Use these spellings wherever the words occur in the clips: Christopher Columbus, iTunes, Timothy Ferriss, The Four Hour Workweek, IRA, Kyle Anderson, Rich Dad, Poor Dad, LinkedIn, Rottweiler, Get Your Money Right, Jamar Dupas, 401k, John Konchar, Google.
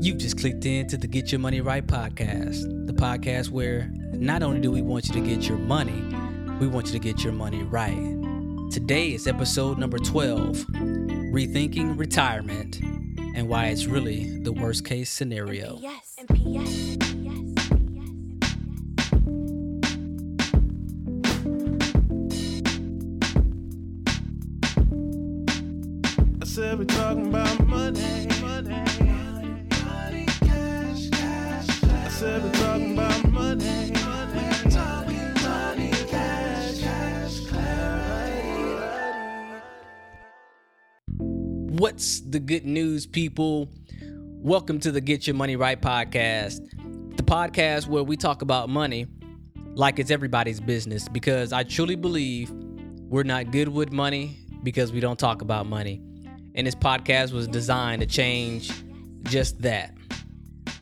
You just clicked in to the Get Your Money Right podcast, the podcast where not only do we want you to get your money, we want you to get your money right. Today is episode number 12, Rethinking Retirement and Why It's Really the Worst Case Scenario. Yes. I said we're talking about money. Said we're talking about money, cash. What's the good news, people? Welcome to the Get Your Money Right podcast, the podcast where we talk about money like it's everybody's business, because I truly believe we're not good with money because we don't talk about money. And this podcast was designed to change just that.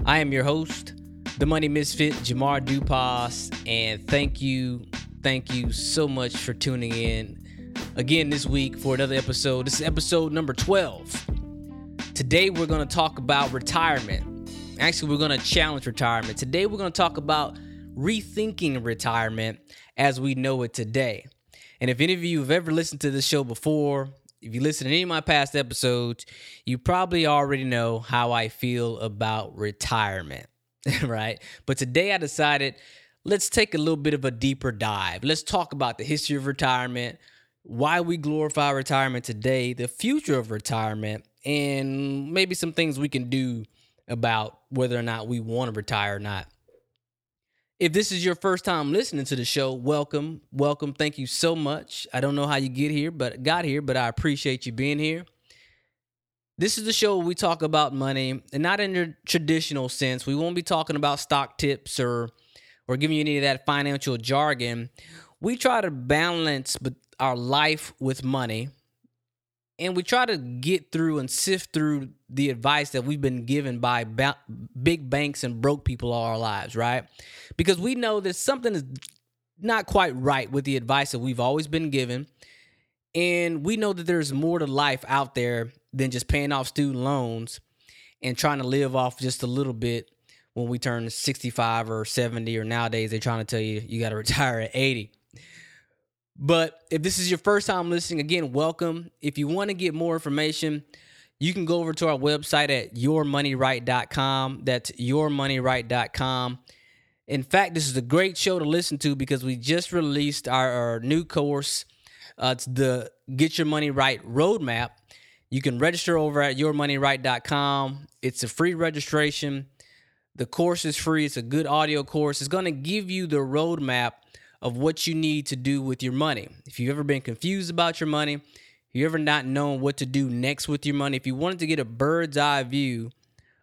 I am your host, the Money Misfit, Jamar Dupas, and thank you so much for tuning in again this week for another episode. This is episode number 12. Today we're going to talk about retirement. Actually, we're going to challenge retirement. Today we're going to talk about rethinking retirement as we know it today. And if any of you have ever listened to this show before, if you listen to any of my past episodes, you probably already know how I feel about retirement. Right? But today I decided, let's take a little bit of a deeper dive. Let's talk about the history of retirement, why we glorify retirement today, the future of retirement, and maybe some things we can do about whether or not we want to retire or not. If this is your first time listening to the show, welcome. Thank you so much. I don't know how you got here, but I appreciate you being here. This is the show where we talk about money, and not in your traditional sense. We won't be talking about stock tips or giving you any of that financial jargon. We try to balance our life with money, and we try to get through and sift through the advice that we've been given by big banks and broke people all our lives, right? Because we know that something is not quite right with the advice that we've always been given, and we know that there's more to life out there than just paying off student loans and trying to live off just a little bit when we turn 65 or 70, or nowadays they're trying to tell you you got to retire at 80. But if this is your first time listening, again, welcome. If you want to get more information, you can go over to our website at yourmoneyright.com. That's yourmoneyright.com. In fact, this is a great show to listen to because we just released our new course. It's the Get Your Money Right Roadmap. You can register over at yourmoneyright.com. It's a free registration. The course is free. It's a good audio course. It's going to give you the roadmap of what you need to do with your money. If you've ever been confused about your money, if you've ever not known what to do next with your money, if you wanted to get a bird's eye view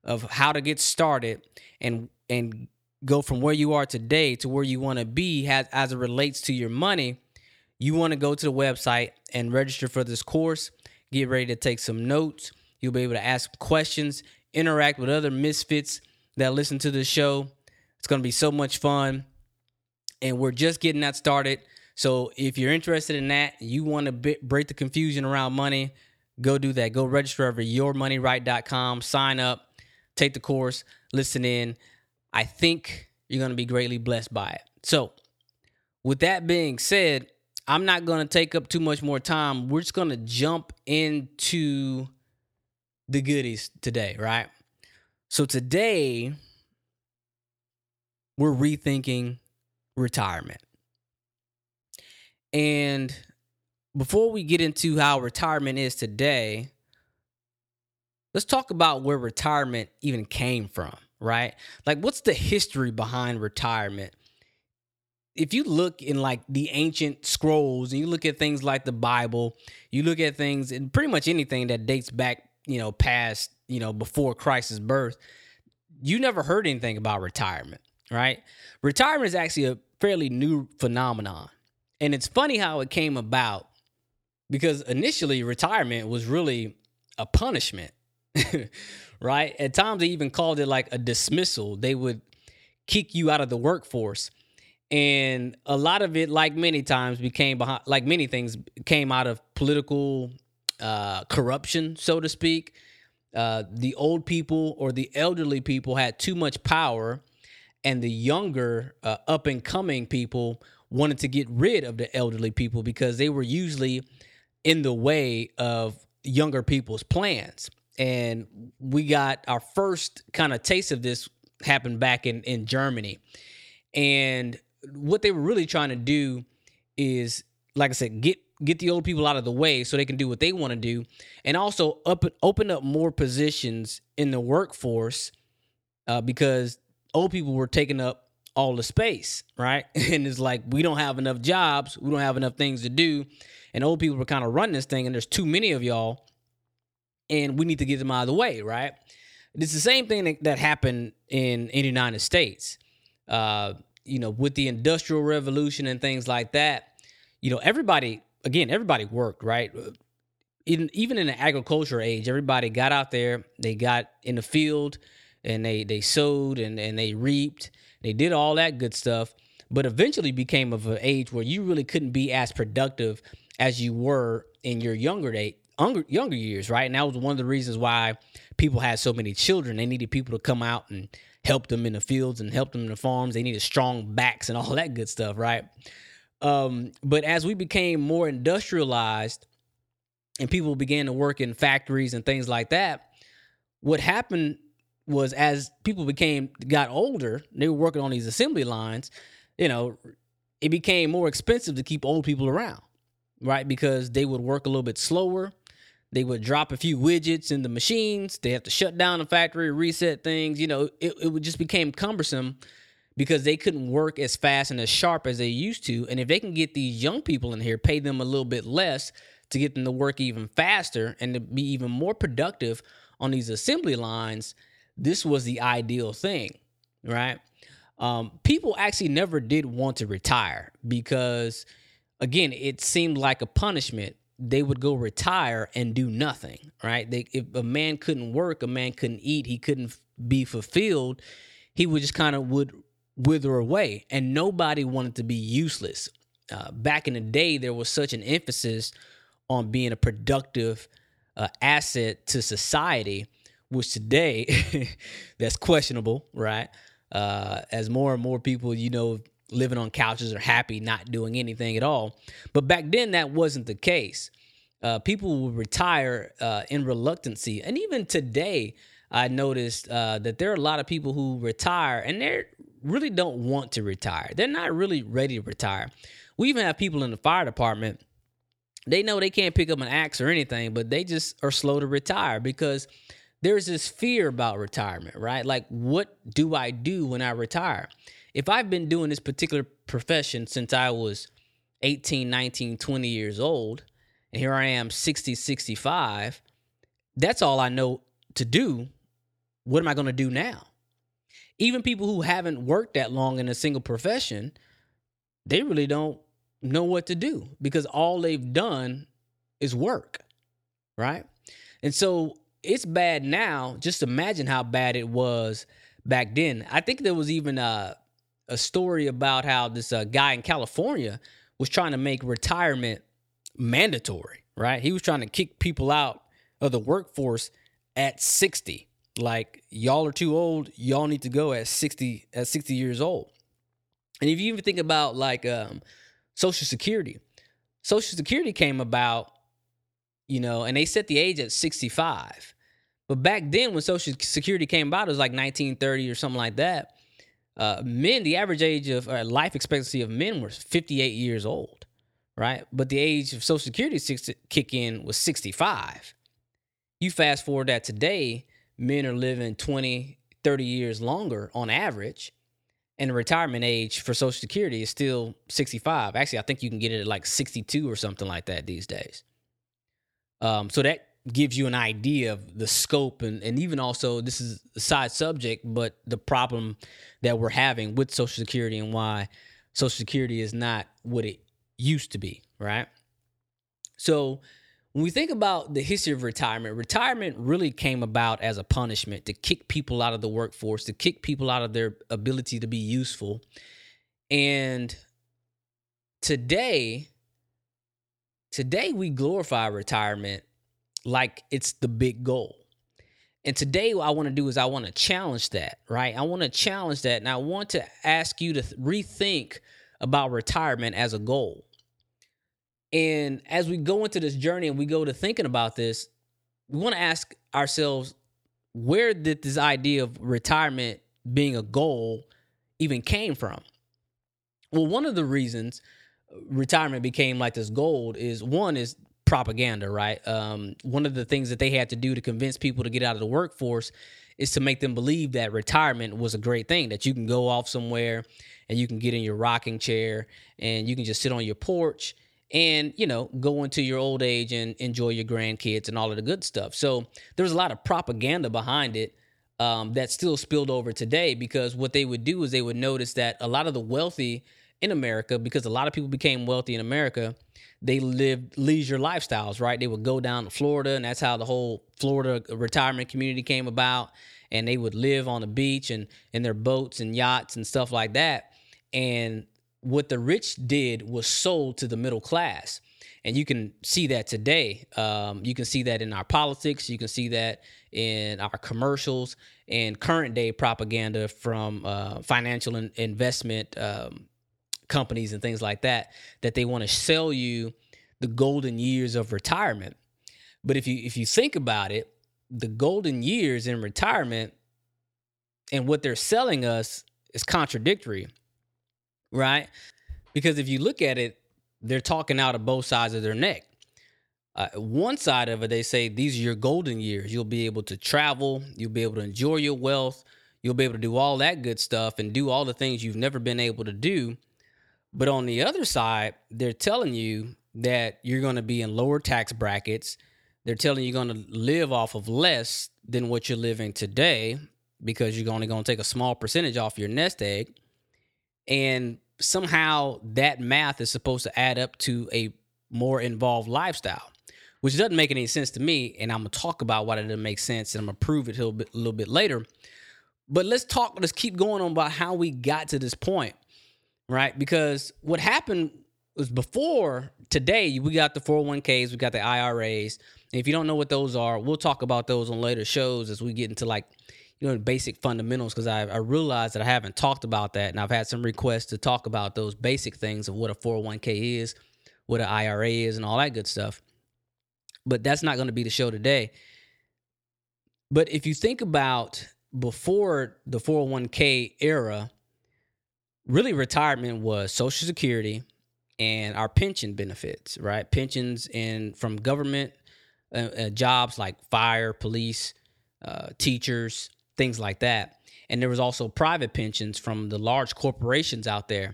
of how to get started and go from where you are today to where you want to be as it relates to your money, you want to go to the website and register for this course. Get ready to take some notes. You'll be able to ask questions, interact with other misfits that listen to the show. It's going to be so much fun. And we're just getting that started. So if you're interested in that, you want to break the confusion around money, go do that. Go register over at yourmoneyright.com. Sign up. Take the course. Listen in. I think you're going to be greatly blessed by it. So with that being said, I'm not going to take up too much more time. We're just going to jump into the goodies today, right? So today, we're rethinking retirement. And before we get into how retirement is today, let's talk about where retirement even came from, right? Like, what's the history behind retirement? If you look in like the ancient scrolls and you look at things like the Bible, you look at things and pretty much anything that dates back, past, before Christ's birth, you never heard anything about retirement, right? Retirement is actually a fairly new phenomenon. And it's funny how it came about, because initially retirement was really a punishment, right? At times they even called it like a dismissal. They would kick you out of the workforce. And a lot of it, like many times, came out of political corruption, so to speak. the old people or the elderly people had too much power, and the younger up-and-coming people wanted to get rid of the elderly people because they were usually in the way of younger people's plans. And we got our first kind of taste of this happened back in Germany. And what they were really trying to do is, like I said, get the old people out of the way so they can do what they want to do, and also open up more positions in the workforce because old people were taking up all the space, right? And it's like, we don't have enough jobs. We don't have enough things to do. And old people were kind of running this thing, and there's too many of y'all, and we need to get them out of the way, right? It's the same thing that happened in the United States, with the Industrial Revolution and things like that. Everybody worked, right? Even in the agriculture age, everybody got out there, they got in the field, and they sowed and they reaped. They did all that good stuff, but eventually became of an age where you really couldn't be as productive as you were in your younger years, right? And that was one of the reasons why people had so many children. They needed people to come out and help them in the fields and help them in the farms. They needed strong backs and all that good stuff, right? But as we became more industrialized and people began to work in factories and things like that, what happened was as people got older, they were working on these assembly lines, it became more expensive to keep old people around, right? Because they would work a little bit slower. They would drop a few widgets in the machines. They have to shut down the factory, reset things. It just became cumbersome because they couldn't work as fast and as sharp as they used to. And if they can get these young people in here, pay them a little bit less to get them to work even faster and to be even more productive on these assembly lines, this was the ideal thing, right? People actually never did want to retire because, again, it seemed like a punishment. They would go retire and do nothing, right? If a man couldn't work, a man couldn't eat, he couldn't be fulfilled, he would just kind of wither away, and nobody wanted to be useless. Back in the day, there was such an emphasis on being a productive asset to society, which today that's questionable, right? As more and more people, living on couches are happy, not doing anything at all. But back then, that wasn't the case. People would retire in reluctancy. And even today, I noticed that there are a lot of people who retire and they really don't want to retire. They're not really ready to retire. We even have people in the fire department. They know they can't pick up an axe or anything, but they just are slow to retire because there's this fear about retirement, right? Like, what do I do when I retire? If I've been doing this particular profession since I was 18, 19, 20 years old, and here I am 60, 65, that's all I know to do. What am I going to do now? Even people who haven't worked that long in a single profession, they really don't know what to do because all they've done is work, right? And so it's bad now. Just imagine how bad it was back then. I think there was even a story about how this guy in California was trying to make retirement mandatory, right? He was trying to kick people out of the workforce at 60. Like, y'all are too old. Y'all need to go at 60 years old. And if you even think about like Social Security came about, and they set the age at 65. But back then, when Social Security came about, it was like 1930 or something like that. The average age of life expectancy of men was 58 years old, right? But the age of Social Security kick in was 65. You fast forward that today, men are living 20, 30 years longer on average, and the retirement age for Social Security is still 65. Actually, I think you can get it at like 62 or something like that these days. So that gives you an idea of the scope and even also, this is a side subject, but the problem that we're having with Social Security and why Social Security is not what it used to be, right? So when we think about the history of retirement, retirement really came about as a punishment to kick people out of the workforce, to kick people out of their ability to be useful. And today we glorify retirement like it's the big goal. And today what I want to do is I want to challenge that, right? I want to challenge that, and I want to ask you to rethink about retirement as a goal. And as we go into this journey and we go to thinking about this, we want to ask ourselves, where did this idea of retirement being a goal even came from? Well, one of the reasons retirement became like this goal is propaganda, right? One of the things that they had to do to convince people to get out of the workforce is to make them believe that retirement was a great thing, that you can go off somewhere and you can get in your rocking chair and you can just sit on your porch and, you know, go into your old age and enjoy your grandkids and all of the good stuff. So there's a lot of propaganda behind it that still spilled over today, because what they would do is they would notice that a lot of the wealthy in America, because a lot of people became wealthy in America, they lived leisure lifestyles, right? They would go down to Florida, and that's how the whole Florida retirement community came about. And they would live on the beach and in their boats and yachts and stuff like that. And what the rich did was sold to the middle class. And you can see that today. You can see that in our politics. You can see that in our commercials and current day propaganda from financial investment companies and things like that, that they want to sell you the golden years of retirement. But if you think about it, the golden years in retirement and what they're selling us is contradictory, right? Because if you look at it, they're talking out of both sides of their neck. One side of it, they say, these are your golden years. You'll be able to travel. You'll be able to enjoy your wealth. You'll be able to do all that good stuff and do all the things you've never been able to do. But on the other side, they're telling you that you're going to be in lower tax brackets. They're telling you you're going to live off of less than what you're living today because you're only going to take a small percentage off your nest egg. And somehow that math is supposed to add up to a more involved lifestyle, which doesn't make any sense to me. And I'm going to talk about why that doesn't make sense, and I'm going to prove it a little bit later. But let's keep going on about how we got to this point. Right? Because what happened was, before today, we got the 401ks, we got the IRAs. And if you don't know what those are, we'll talk about those on later shows as we get into, like, you know, basic fundamentals, because I realized that I haven't talked about that. And I've had some requests to talk about those basic things of what a 401k is, what an IRA is, and all that good stuff. But that's not going to be the show today. But if you think about before the 401k era, really, retirement was Social Security and our pension benefits, right? Pensions and from government jobs like fire, police, teachers, things like that. And there was also private pensions from the large corporations out there.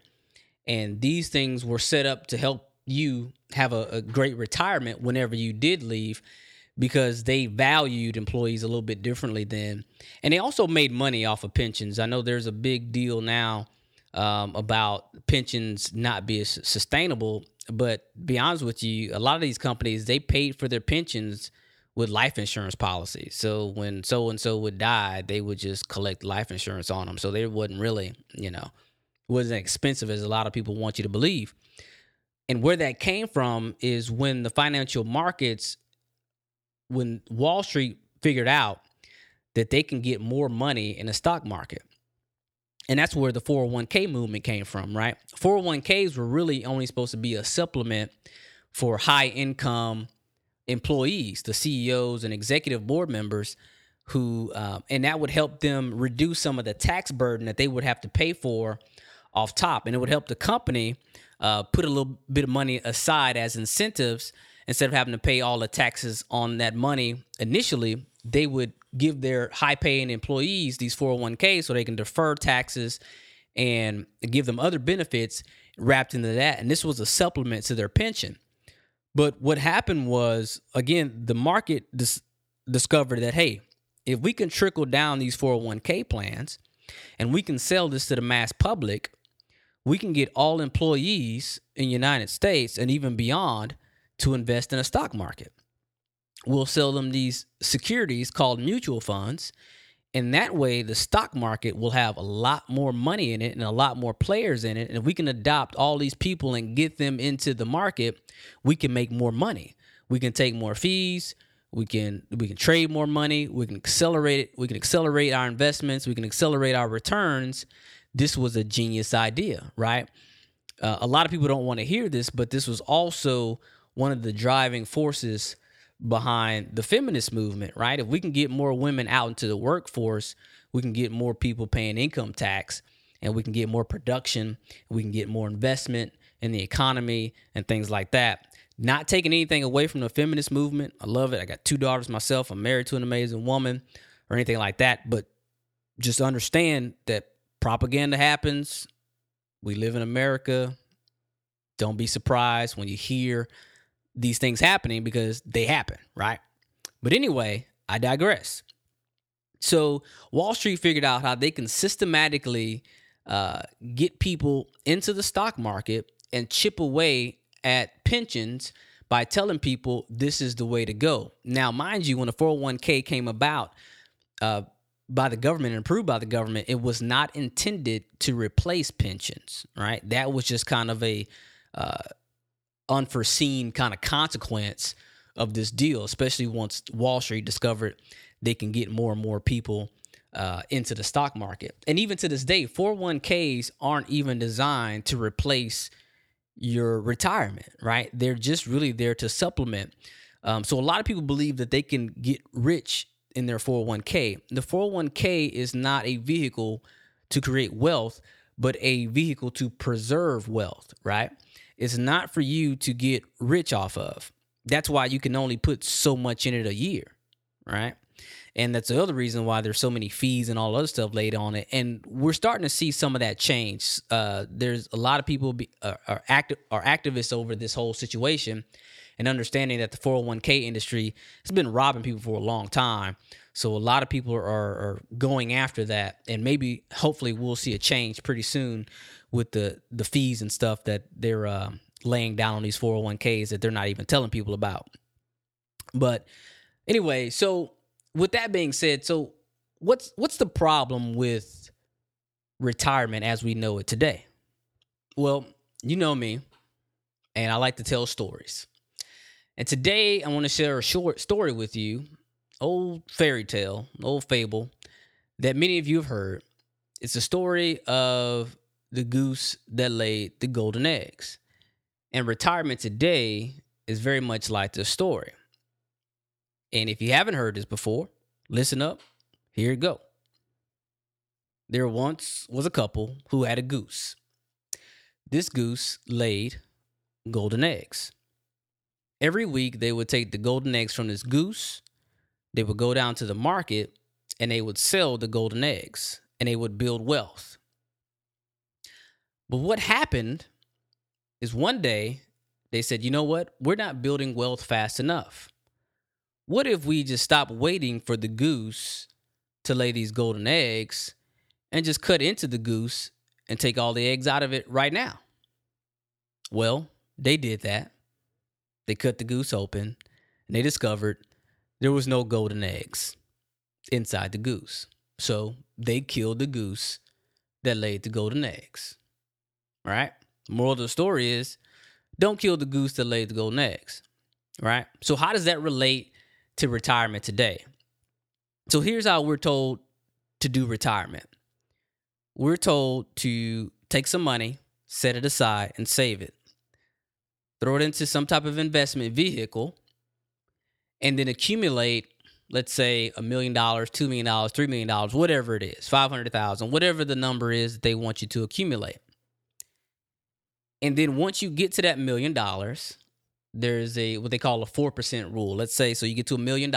And these things were set up to help you have a great retirement whenever you did leave, because they valued employees a little bit differently then. And they also made money off of pensions. I know there's a big deal now about pensions not being sustainable, but to be honest with you, a lot of these companies, they paid for their pensions with life insurance policies. So when so-and-so would die, they would just collect life insurance on them. So they wasn't really, you know, it wasn't expensive as a lot of people want you to believe. And where that came from is when the financial markets, when Wall Street figured out that they can get more money in the stock market. And that's where the 401k movement came from, right? 401ks were really only supposed to be a supplement for high-income employees, the CEOs and executive board members, who, and that would help them reduce some of the tax burden that they would have to pay for off top. And it would help the company put a little bit of money aside as incentives. Instead of having to pay all the taxes on that money initially, they would give their high-paying employees these 401ks so they can defer taxes and give them other benefits wrapped into that. And this was a supplement to their pension. But what happened was, again, the market discovered that, hey, if we can trickle down these 401k plans and we can sell this to the mass public, we can get all employees in the United States and even beyond to invest in a stock market. We'll sell them these securities called mutual funds, and that way the stock market will have a lot more money in it and a lot more players in it. And if we can adopt all these people and get them into the market, we can make more money. We can take more fees. We can trade more money. We can accelerate it. We can accelerate our investments. We can accelerate our returns. This was a genius idea, right? A lot of people don't want to hear this, but this was also one of the driving forces behind the feminist movement, right? If we can get more women out into the workforce, we can get more people paying income tax, and we can get more production. We can get more investment in the economy and things like that. Not taking anything away from the feminist movement. I love it. I got two daughters myself. I'm married to an amazing woman or anything like that. But just understand that propaganda happens. We live in America. Don't be surprised when you hear these things happening because they happen, right? But anyway, I digress. So Wall Street figured out how they can systematically get people into the stock market and chip away at pensions by telling people this is the way to go. Now, mind you, when the 401k came about by the government and approved by the government, it was not intended to replace pensions, right? That was just kind of a unforeseen kind of consequence of this deal, especially once Wall Street discovered they can get more and more people into the stock market. And even to this day, 401ks aren't even designed to replace your retirement, right? They're just really there to supplement. So a lot of people believe that they can get rich in their 401k. The 401k is not a vehicle to create wealth, but a vehicle to preserve wealth, right? It's not for you to get rich off of. That's why you can only put so much in it a year, right? And that's the other reason why there's so many fees and all other stuff laid on it. And we're starting to see some of that change. There's a lot of people are activists over this whole situation and understanding that the 401k industry has been robbing people for a long time. So a lot of people are going after that. And maybe, hopefully, we'll see a change pretty soon with the fees and stuff that they're laying down on these 401ks that they're not even telling people about. But anyway, so with that being said, so what's the problem with retirement as we know it today? Well, you know me, and I like to tell stories. And today I want to share a short story with you, old fairy tale, old fable that many of you have heard. It's a story of the goose that laid the golden eggs. And retirement today is very much like this story. And if you haven't heard this before, listen up. Here it go. There once was a couple who had a goose. This goose laid golden eggs. Every week, they would take the golden eggs from this goose. They would go down to the market, and they would sell the golden eggs, and they would build wealth. But what happened is one day, they said, you know what? We're not building wealth fast enough. What if we just stop waiting for the goose to lay these golden eggs and just cut into the goose and take all the eggs out of it right now? Well, they did that. They cut the goose open and they discovered there was no golden eggs inside the goose. So they killed the goose that laid the golden eggs. All right. Moral of the story is don't kill the goose that laid the golden eggs. All right. So how does that relate to retirement today? So here's how we're told to do retirement. We're told to take some money, set it aside, and save it. Throw it into some type of investment vehicle, and then accumulate, let's say, $1 million, $2 million, $3 million, whatever it is, 500,000, whatever the number is that they want you to accumulate. And then once you get to that $1 million, there's what they call a 4% rule. Let's say, so you get to $1 million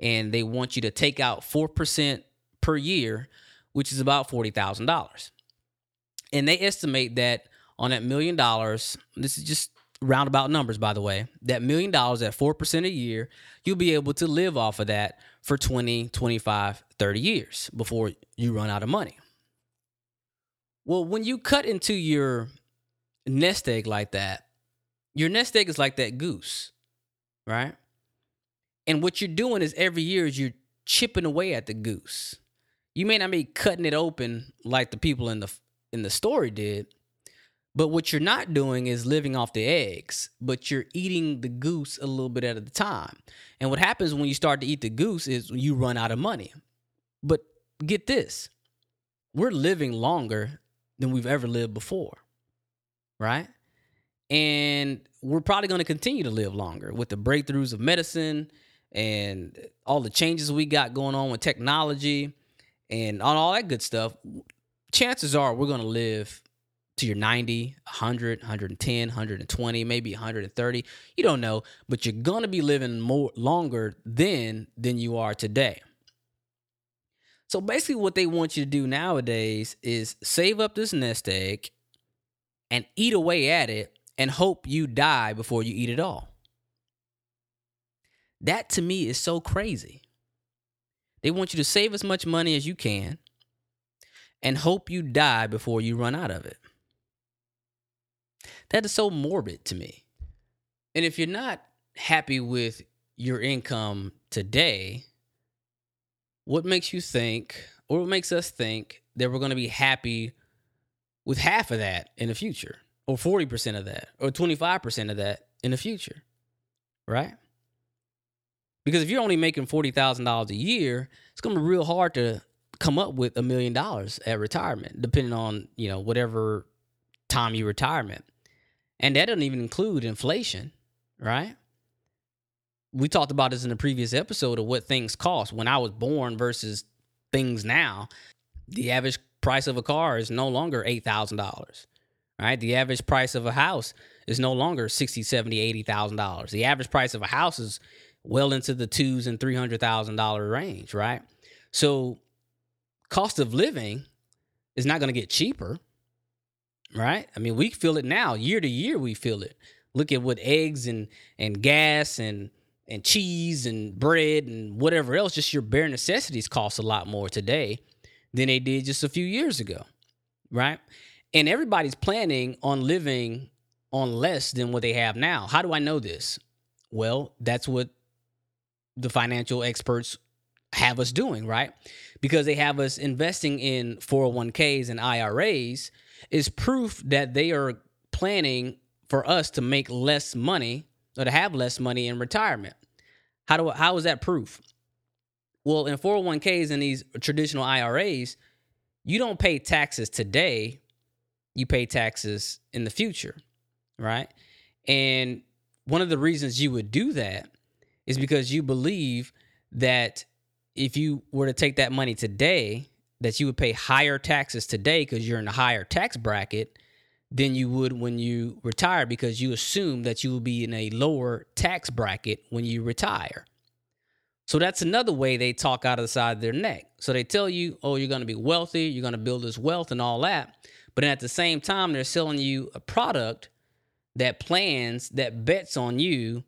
and they want you to take out 4% per year, which is about $40,000. And they estimate that on that $1 million, this is just roundabout numbers, by the way, that $1 million at 4% a year, you'll be able to live off of that for 20, 25, 30 years before you run out of money. Well, when you cut into your nest egg like that, your nest egg is like that goose, right? And what you're doing is every year is you're chipping away at the goose. You may not be cutting it open like the people in the story did, But what you're not doing is living off the eggs, but you're eating the goose a little bit at a time. And what happens when you start to eat the goose is you run out of money. But get this, we're living longer than we've ever lived before, right? And we're probably going to continue to live longer with the breakthroughs of medicine and all the changes we got going on with technology and all that good stuff. Chances are we're going to live to your 90, 100, 110, 120, maybe 130. You don't know, but you're going to be living more longer than you are today. So basically what they want you to do nowadays is save up this nest egg and eat away at it and hope you die before you eat it all. That to me is so crazy. They want you to save as much money as you can and hope you die before you run out of it. That is so morbid to me. And if you're not happy with your income today, what makes you think, or what makes us think, that we're going to be happy with half of that in the future, or 40% of that, or 25% of that in the future, right? Because if you're only making $40,000 a year, it's going to be real hard to come up with $1 million at retirement, depending on, you know, whatever time you retirement. And that doesn't even include inflation, right? We talked about this in the previous episode of what things cost when I was born versus things now. The average price of a car is no longer $8,000, right? The average price of a house is no longer $60,000, $70,000, $80,000. The average price of a house is well into the $200,000 and $300,000 range, right? So cost of living is not going to get cheaper, right? I mean, we feel it now. Year to year, we feel it. Look at what eggs and gas and cheese and bread and whatever else, just your bare necessities cost a lot more today than they did just a few years ago, right? And everybody's planning on living on less than what they have now. How do I know this? Well, that's what the financial experts have us doing, right? Because they have us investing in 401ks and IRAs is proof that they are planning for us to make less money or to have less money in retirement. How is that proof? Well, in 401ks and these traditional IRAs, you don't pay taxes today. You pay taxes in the future, right? And one of the reasons you would do that is because you believe that if you were to take that money today, that you would pay higher taxes today because you're in a higher tax bracket than you would when you retire, because you assume that you will be in a lower tax bracket when you retire. So that's another way they talk out of the side of their neck. So they tell you, oh, you're going to be wealthy, you're going to build this wealth and all that. But at the same time, they're selling you a product that plans, that bets on you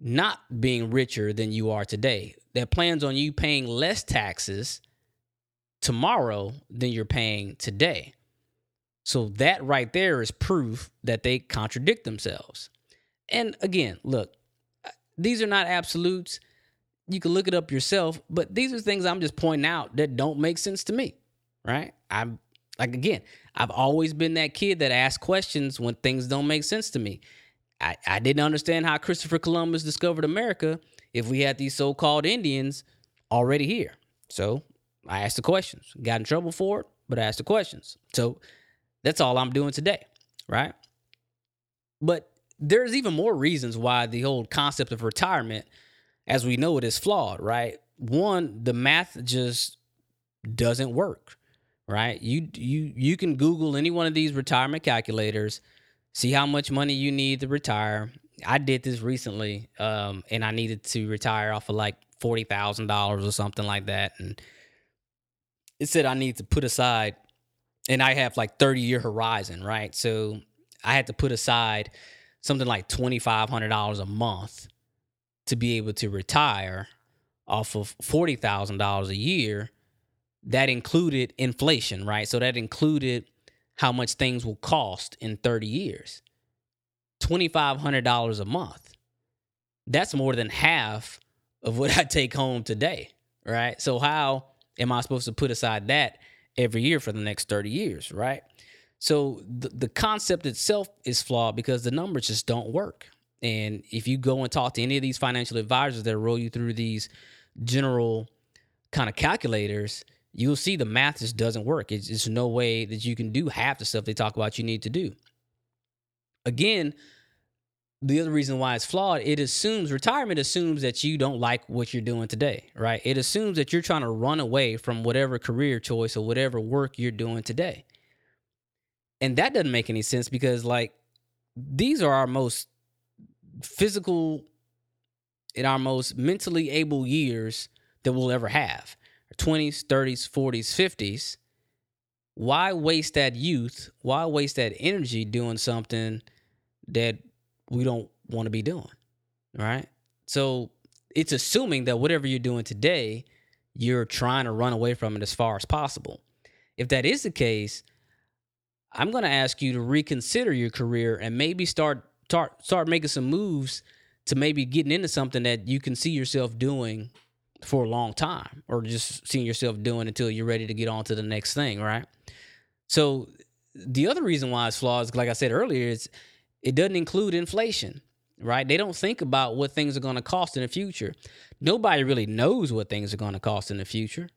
not being richer than you are today, that plans on you paying less taxes tomorrow than you're paying today. So that right there is proof that they contradict themselves. And again, look, these are not absolutes. You can look it up yourself, but these are things I'm just pointing out that don't make sense to me, right? I'm like, again, I've always been that kid that asks questions when things don't make sense to me. I didn't understand how Christopher Columbus discovered America if we had these so-called Indians already here. So I asked the questions, got in trouble for it, but I asked the questions. So that's all I'm doing today, right? But there's even more reasons why the whole concept of retirement, as we know it, is flawed, right? One, the math just doesn't work, right? You can Google any one of these retirement calculators, see how much money you need to retire. I did this recently, and I needed to retire off of like $40,000 or something like that, and it said I need to put aside, and I have like 30-year horizon, right? So I had to put aside something like $2,500 a month to be able to retire off of $40,000 a year. That included inflation, right? So that included how much things will cost in 30 years. $2,500 a month. That's more than half of what I take home today, right? So how am I supposed to put aside that every year for the next 30 years, right? So the concept itself is flawed because the numbers just don't work. And if you go and talk to any of these financial advisors that roll you through these general kind of calculators, you'll see the math just doesn't work. It's no way that you can do half the stuff they talk about you need to do. Again, the other reason why it's flawed, retirement assumes that you don't like what you're doing today, right? It assumes that you're trying to run away from whatever career choice or whatever work you're doing today. And that doesn't make any sense because, like, these are our most physical and our most mentally able years that we'll ever have. 20s, 30s, 40s, 50s. Why waste that youth? Why waste that energy doing something that we don't want to be doing, right? So it's assuming that whatever you're doing today, you're trying to run away from it as far as possible. If that is the case, I'm going to ask you to reconsider your career and maybe start making some moves to maybe getting into something that you can see yourself doing for a long time, or just seeing yourself doing until you're ready to get on to the next thing, right? So the other reason why it's flawed is, like I said earlier, is it doesn't include inflation, right? They don't think about what things are going to cost in the future. Nobody really knows what things are going to cost in the future,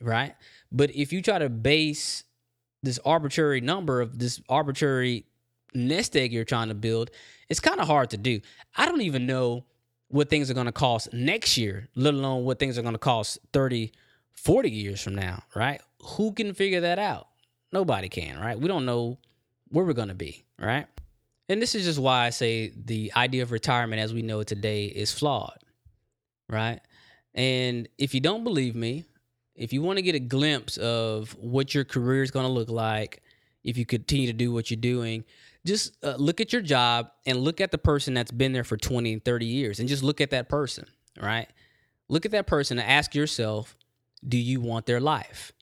right? But if you try to base this arbitrary number of this arbitrary nest egg you're trying to build, it's kind of hard to do. I don't even know what things are going to cost next year, let alone what things are going to cost 30, 40 years from now, right? Who can figure that out? Nobody can, right? We don't know where we're going to be, right? And this is just why I say the idea of retirement as we know it today is flawed, right? And if you don't believe me, if you want to get a glimpse of what your career is going to look like, if you continue to do what you're doing, just look at your job and look at the person that's been there for 20 and 30 years and just look at that person, right? Look at that person and ask yourself, do you want their life?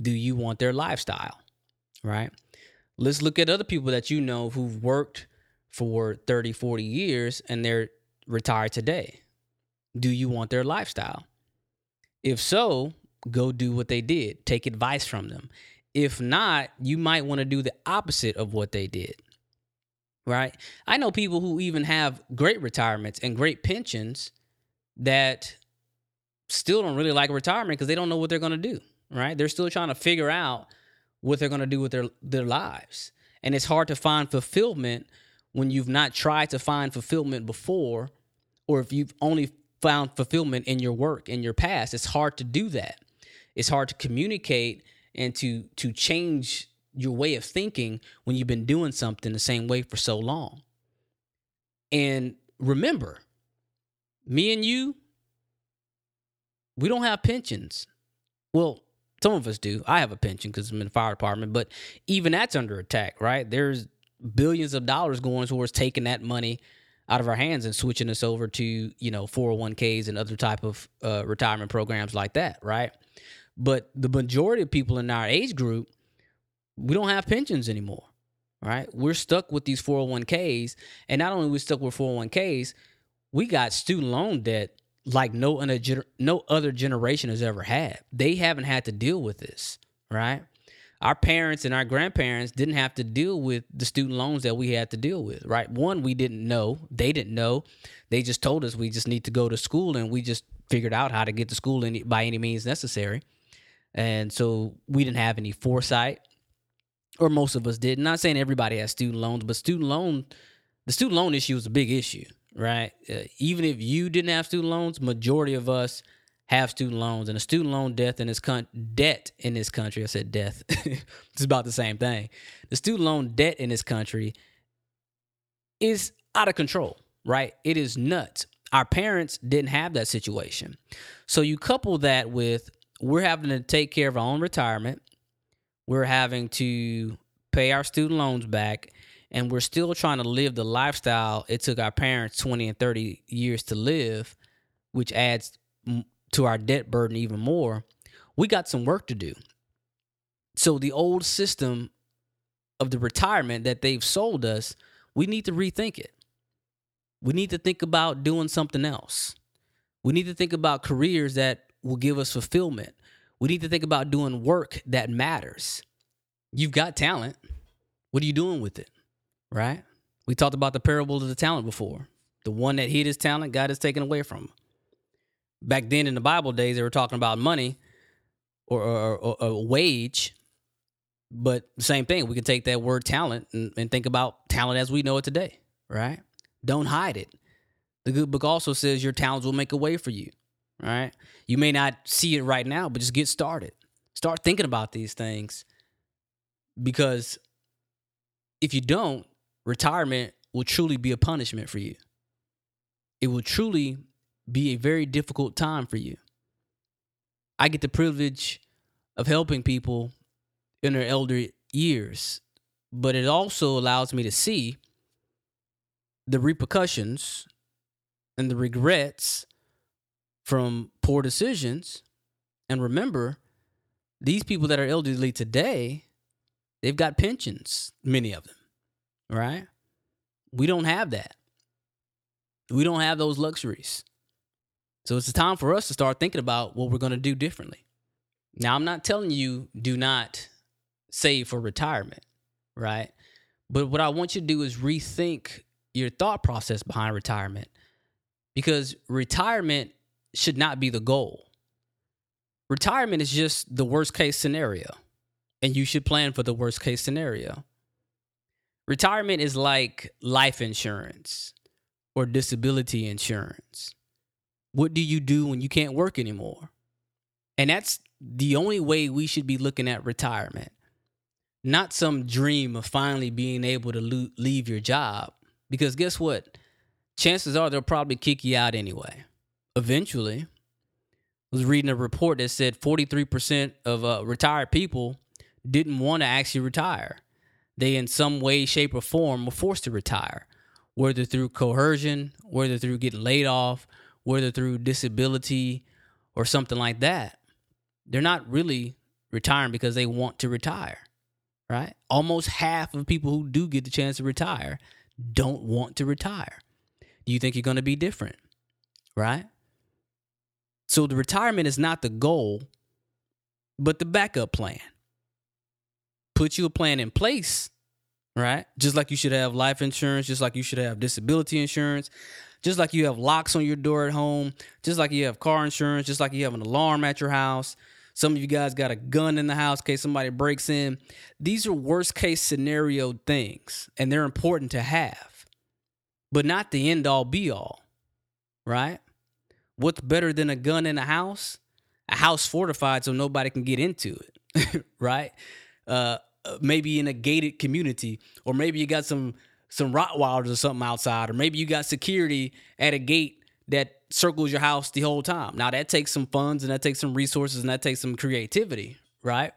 Do you want their lifestyle, right? Let's look at other people that you know who've worked for 30, 40 years and they're retired today. Do you want their lifestyle? If so, go do what they did. Take advice from them. If not, you might want to do the opposite of what they did, right? I know people who even have great retirements and great pensions that still don't really like retirement because they don't know what they're going to do, right? They're still trying to figure out what they're going to do with their lives. And it's hard to find fulfillment when you've not tried to find fulfillment before, or if you've only found fulfillment in your work, in your past. It's hard to do that. It's hard to communicate and to change your way of thinking when you've been doing something the same way for so long. And remember, me and you, we don't have pensions. Well, some of us do. I have a pension because I'm in the fire department, but even that's under attack, right? There's billions of dollars going towards taking that money out of our hands and switching us over to, 401ks and other type of retirement programs like that, right? But the majority of people in our age group, we don't have pensions anymore, right? We're stuck with these 401ks. And not only are we stuck with 401ks, we got student loan debt like no other generation has ever had. They haven't had to deal with this, right? Our parents and our grandparents didn't have to deal with the student loans that we had to deal with, right? One, we didn't know. They didn't know. They just told us we just need to go to school, and we just figured out how to get to school by any means necessary. And so we didn't have any foresight, or most of us did. Not saying everybody has student loans, but the student loan issue is a big issue, right? Even if you didn't have student loans, majority of us have student loans, and the student loan debt in this country. I said death. It's about the same thing. The student loan debt in this country is out of control, right? It is nuts. Our parents didn't have that situation. So you couple that with, we're having to take care of our own retirement. We're having to pay our student loans back, and we're still trying to live the lifestyle it took our parents 20 and 30 years to live, which adds to our debt burden even more. We got some work to do. So the old system of the retirement that they've sold us, we need to rethink it. We need to think about doing something else. We need to think about careers that will give us fulfillment. We need to think about doing work that matters. You've got talent. What are you doing with it? Right? We talked about the parable of the talent before. The one that hid his talent, God has taken away from him. Back then in the Bible days, they were talking about money or wage. But same thing. We can take that word talent and think about talent as we know it today. Right? Don't hide it. The good book also says your talents will make a way for you. Right? You may not see it right now, but just get started. Start thinking about these things, because if you don't, retirement will truly be a punishment for you. It will truly be a very difficult time for you. I get the privilege of helping people in their elder years, but it also allows me to see the repercussions and the regrets from poor decisions. And remember, these people that are elderly today, they've got pensions, many of them, right? We don't have that. We don't have those luxuries. So it's the time for us to start thinking about what we're going to do differently. Now, I'm not telling you do not save for retirement, right? But what I want you to do is rethink your thought process behind retirement, because retirement should not be the goal. Retirement is just the worst case scenario, and you should plan for the worst case scenario. Retirement is like life insurance or disability insurance. What do you do when you can't work anymore? And that's the only way we should be looking at retirement. Not some dream of finally being able to leave your job, because guess what? Chances are they'll probably kick you out anyway, eventually. I was reading a report that said 43% of retired people didn't want to actually retire. They, in some way, shape, or form, were forced to retire, whether through coercion, whether through getting laid off, whether through disability or something like that. They're not really retiring because they want to retire, right? Almost half of people who do get the chance to retire don't want to retire. Do you think you're going to be different, right? So the retirement is not the goal, but the backup plan. Put you a plan in place, right? Just like you should have life insurance, just like you should have disability insurance, just like you have locks on your door at home, just like you have car insurance, just like you have an alarm at your house. Some of you guys got a gun in the house in case somebody breaks in. These are worst case scenario things, and they're important to have, but not the end all be all, right? What's better than a gun in a house? A house fortified so nobody can get into it, right? Maybe in a gated community, or maybe you got some Rottweilers or something outside, or maybe you got security at a gate that circles your house the whole time. Now, that takes some funds, and that takes some resources, and that takes some creativity, right?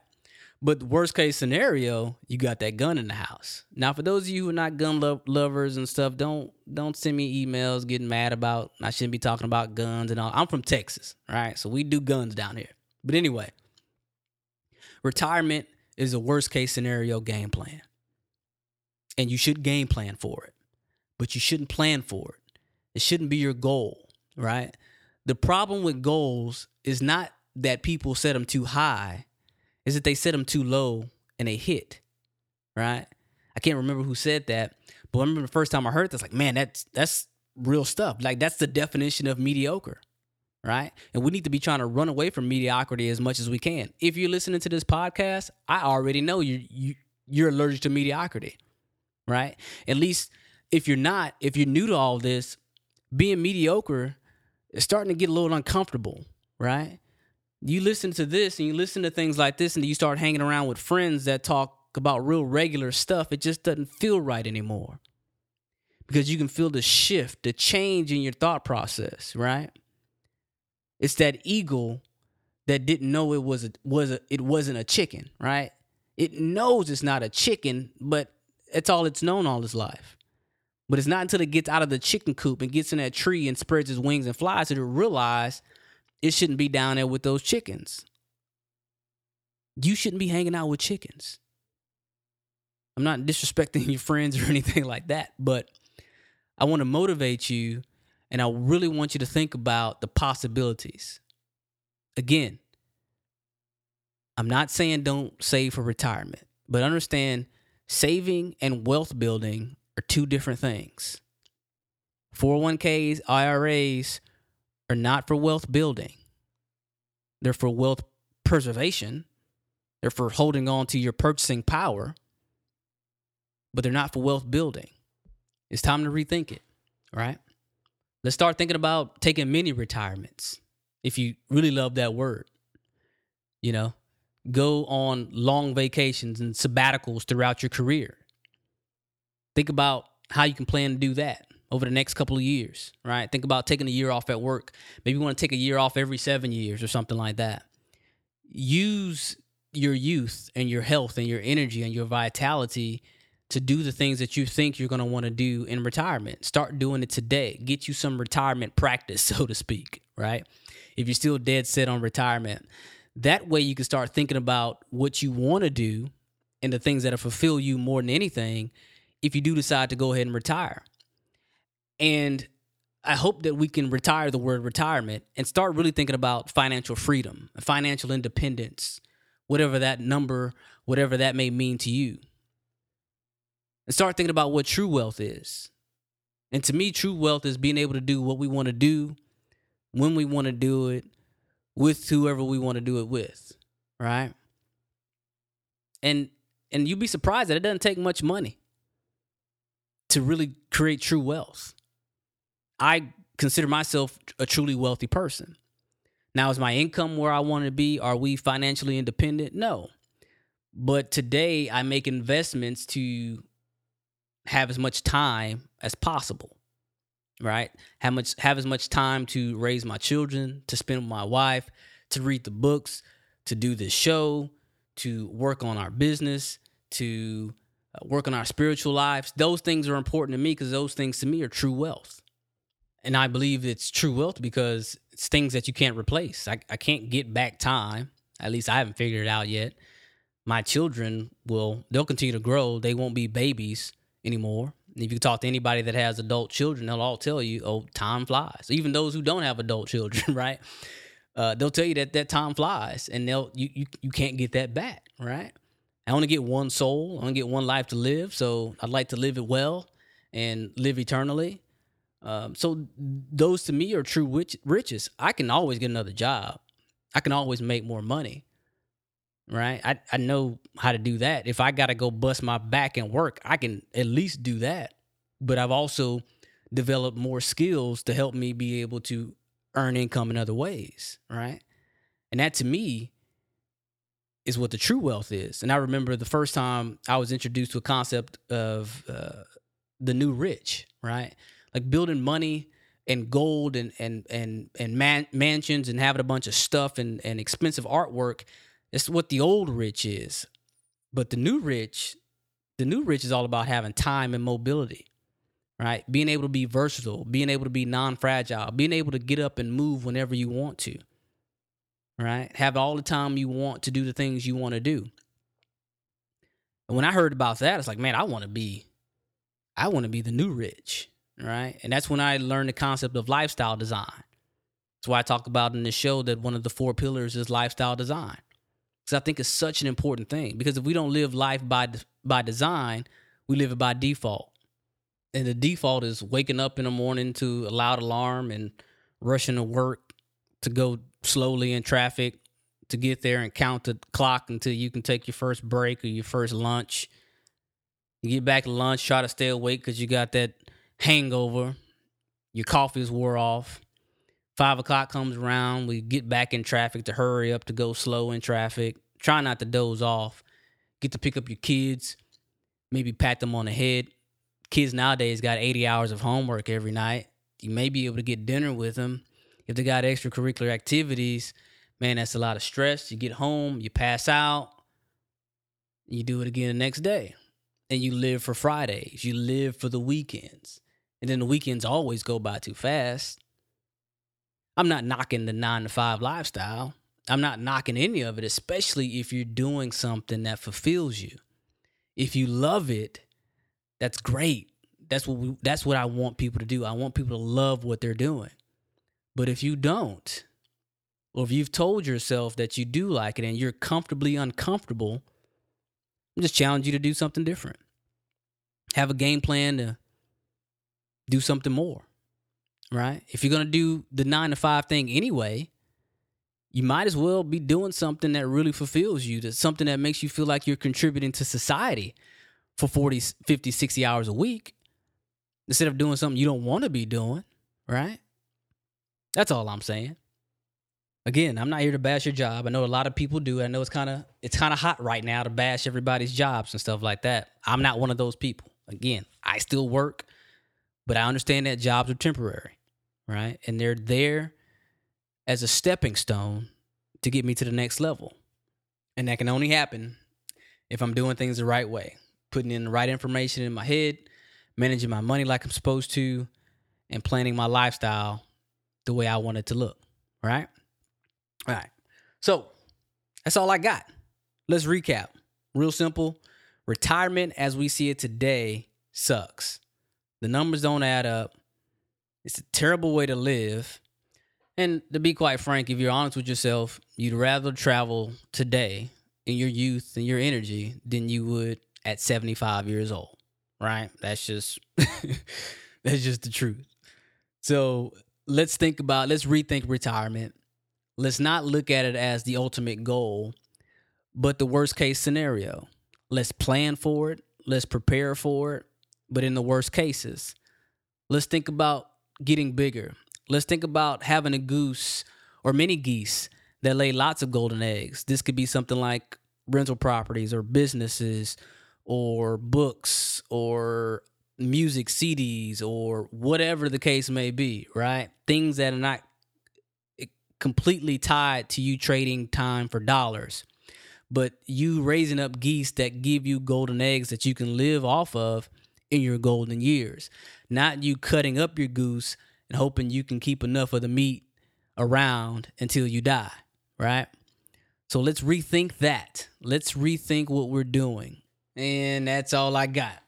But the worst case scenario, you got that gun in the house. Now, for those of you who are not gun lovers and stuff, don't send me emails getting mad about I shouldn't be talking about guns and all. I'm from Texas, right? So we do guns down here. But anyway, retirement is a worst case scenario game plan. And you should game plan for it, but you shouldn't plan for it. It shouldn't be your goal, right? The problem with goals is not that people set them too high, is that they set them too low and they hit, right? I can't remember who said that, but I remember the first time I heard this, like, man, that's real stuff. Like, that's the definition of mediocre, right? And we need to be trying to run away from mediocrity as much as we can. If you're listening to this podcast, I already know you're allergic to mediocrity, right? At least if you're not, if you're new to all this, being mediocre is starting to get a little uncomfortable, right? You listen to this and you listen to things like this, and you start hanging around with friends that talk about real regular stuff. It just doesn't feel right anymore, because you can feel the shift, the change in your thought process, right? It's that eagle that didn't know it wasn't a chicken, right? It knows it's not a chicken, but that's all it's known all its life. But it's not until it gets out of the chicken coop and gets in that tree and spreads its wings and flies that it realizes it shouldn't be down there with those chickens. You shouldn't be hanging out with chickens. I'm not disrespecting your friends or anything like that, but I want to motivate you, and I really want you to think about the possibilities. Again, I'm not saying don't save for retirement. But understand, saving and wealth building are two different things. 401ks, IRAs are not for wealth building. They're for wealth preservation. They're for holding on to your purchasing power, but they're not for wealth building. It's time to rethink it, right? Let's start thinking about taking mini retirements, if you really love that word. You know, go on long vacations and sabbaticals throughout your career. Think about how you can plan to do that over the next couple of years, right? Think about taking a year off at work. Maybe you want to take a year off every 7 years or something like that. Use your youth and your health and your energy and your vitality to do the things that you think you're going to want to do in retirement. Start doing it today. Get you some retirement practice, so to speak, right? If you're still dead set on retirement, that way you can start thinking about what you want to do and the things that'll fulfill you more than anything if you do decide to go ahead and retire. And I hope that we can retire the word retirement and start really thinking about financial freedom, financial independence, whatever that number, whatever that may mean to you. And start thinking about what true wealth is. And to me, true wealth is being able to do what we want to do, when we want to do it, with whoever we want to do it with, right? And you'd be surprised that it doesn't take much money to really create true wealth. I consider myself a truly wealthy person. Now, is my income where I want to be? Are we financially independent? No. But today I make investments to have as much time as possible, right? Have as much time to raise my children, to spend with my wife, to read the books, to do this show, to work on our business, to work on our spiritual lives. Those things are important to me because those things to me are true wealth. And I believe it's true wealth because it's things that you can't replace. I can't get back time. At least I haven't figured it out yet. My children they'll continue to grow. They won't be babies anymore. And if you talk to anybody that has adult children, they'll all tell you, oh, time flies. Even those who don't have adult children, right? They'll tell you that time flies and you can't get that back, right? I only get one soul. I only get one life to live. So I'd like to live it well and live eternally. So those to me are true riches. I can always get another job. I can always make more money. Right? I know how to do that. If I got to go bust my back and work, I can at least do that. But I've also developed more skills to help me be able to earn income in other ways. Right? And that to me is what the true wealth is. And I remember the first time I was introduced to a concept of the new rich, right? Like building money and gold and mansions and having a bunch of stuff and expensive artwork. It's what the old rich is. But the new rich is all about having time and mobility, right? Being able to be versatile, being able to be non-fragile, being able to get up and move whenever you want to, right? Have all the time you want to do the things you want to do. And when I heard about that, it's like, man, I want to be the new rich, right? And that's when I learned the concept of lifestyle design. That's why I talk about in this show that one of the 4 pillars is lifestyle design. Because I think it's such an important thing. Because if we don't live life by design, we live it by default. And the default is waking up in the morning to a loud alarm and rushing to work, to go slowly in traffic, to get there and count the clock until you can take your first break or your first lunch. You get back to lunch, try to stay awake because you got that hangover. Your coffee's wore off. 5 o'clock comes around, we get back in traffic to hurry up, to go slow in traffic, try not to doze off, get to pick up your kids, maybe pat them on the head. Kids nowadays got 80 hours of homework every night. You may be able to get dinner with them. If they got extracurricular activities, man, that's a lot of stress. You get home, you pass out, you do it again the next day. And you live for Fridays, you live for the weekends. And then the weekends always go by too fast. I'm not knocking the 9-to-5 lifestyle. I'm not knocking any of it, especially if you're doing something that fulfills you. If you love it, that's great. That's what I want people to do. I want people to love what they're doing. But if you don't, or if you've told yourself that you do like it and you're comfortably uncomfortable, I'm just challenging you to do something different. Have a game plan to do something more, right? If you're going to do the 9-to-5 thing anyway, you might as well be doing something that really fulfills you, that's something that makes you feel like you're contributing to society for 40, 50, 60 hours a week instead of doing something you don't want to be doing, right? That's all I'm saying. Again, I'm not here to bash your job. I know a lot of people do. I know it's kind of hot right now to bash everybody's jobs and stuff like that. I'm not one of those people. Again, I still work, but I understand that jobs are temporary, right? And they're there as a stepping stone to get me to the next level. And that can only happen if I'm doing things the right way, putting in the right information in my head, managing my money like I'm supposed to, and planning my lifestyle the way I want it to look, right? All right, so that's all I got. Let's recap. Real simple. Retirement as we see it today sucks. The numbers don't add up. It's a terrible way to live. And to be quite frank, if you're honest with yourself, you'd rather travel today in your youth and your energy than you would at 75 years old, right? That's just the truth. So let's rethink retirement. Let's not look at it as the ultimate goal, but the worst case scenario. Let's plan for it. Let's prepare for it. But in the worst cases, let's think about getting bigger. Let's think about having a goose or many geese that lay lots of golden eggs. This could be something like rental properties or businesses or books or music CDs or whatever the case may be, right? Things that are not completely tied to you trading time for dollars, but you raising up geese that give you golden eggs that you can live off of in your golden years. Not you cutting up your goose and hoping you can keep enough of the meat around until you die, right? So let's rethink that. Let's rethink what we're doing. And that's all I got.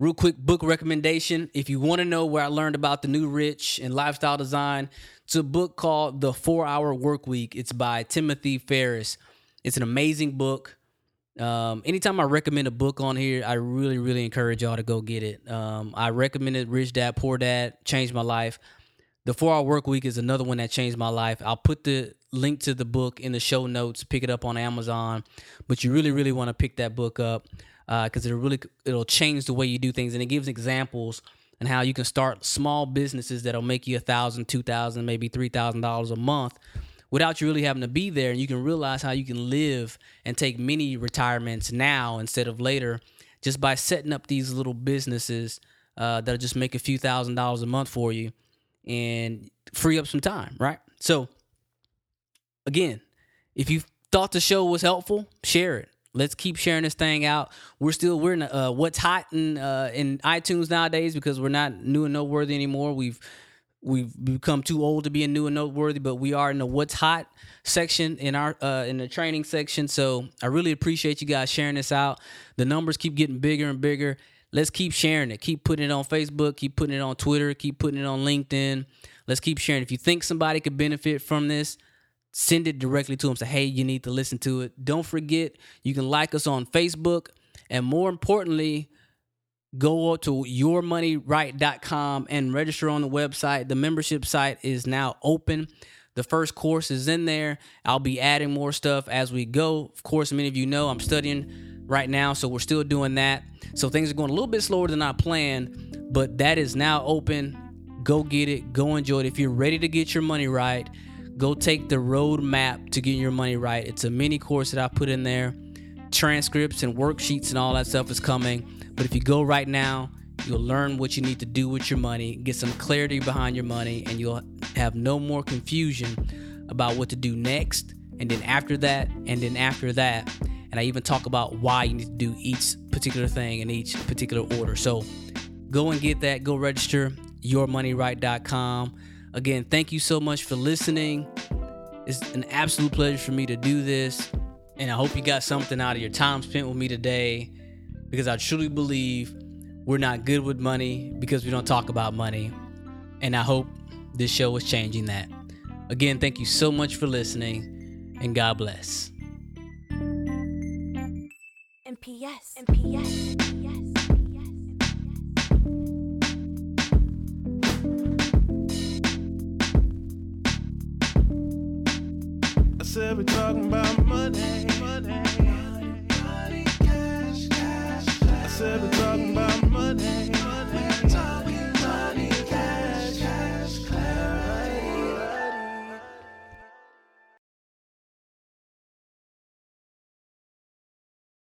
Real quick book recommendation. If you want to know where I learned about the new rich and lifestyle design, it's a book called The 4-Hour Workweek. It's by Timothy Ferriss. It's an amazing book. Anytime I recommend a book on here, I really, really encourage y'all to go get it. I recommended Rich Dad, Poor Dad, changed my life. The 4-Hour Workweek is another one that changed my life. I'll put the link to the book in the show notes. Pick it up on Amazon. But you really, really want to pick that book up. Because it'll change the way you do things, and it gives examples on how you can start small businesses that'll make you $1,000, $2,000, maybe $3,000 a month without you really having to be there, and you can realize how you can live and take mini retirements now instead of later just by setting up these little businesses that'll just make a few $1,000s a month for you and free up some time, right? So, again, if you thought the show was helpful, share it. Let's keep sharing this thing out. We're in what's hot in iTunes nowadays because we're not new and noteworthy anymore. We've become too old to be new and noteworthy, but we are in the what's hot section in our in the training section. So I really appreciate you guys sharing this out. The numbers keep getting bigger and bigger. Let's keep sharing it. Keep putting it on Facebook. Keep putting it on Twitter. Keep putting it on LinkedIn. Let's keep sharing. If you think somebody could benefit from this, send it directly to them. Say, hey, you need to listen to it. Don't forget, you can like us on Facebook. And more importantly, go to yourmoneyright.com and register on the website. The membership site is now open. The first course is in there. I'll be adding more stuff as we go. Of course, many of you know I'm studying right now, so we're still doing that. So things are going a little bit slower than I planned, but that is now open. Go get it. Go enjoy it. If you're ready to get your money right, go take the roadmap to get your money right. It's a mini course that I put in there. Transcripts and worksheets and all that stuff is coming. But if you go right now, you'll learn what you need to do with your money, get some clarity behind your money, and you'll have no more confusion about what to do next, and then after that, and then after that. And I even talk about why you need to do each particular thing in each particular order. So go and get that. Go register, yourmoneyright.com. Again, thank you so much for listening. It's an absolute pleasure for me to do this. And I hope you got something out of your time spent with me today, because I truly believe we're not good with money because we don't talk about money. And I hope this show is changing that. Again, thank you so much for listening, and God bless. Yes. I said we're talking about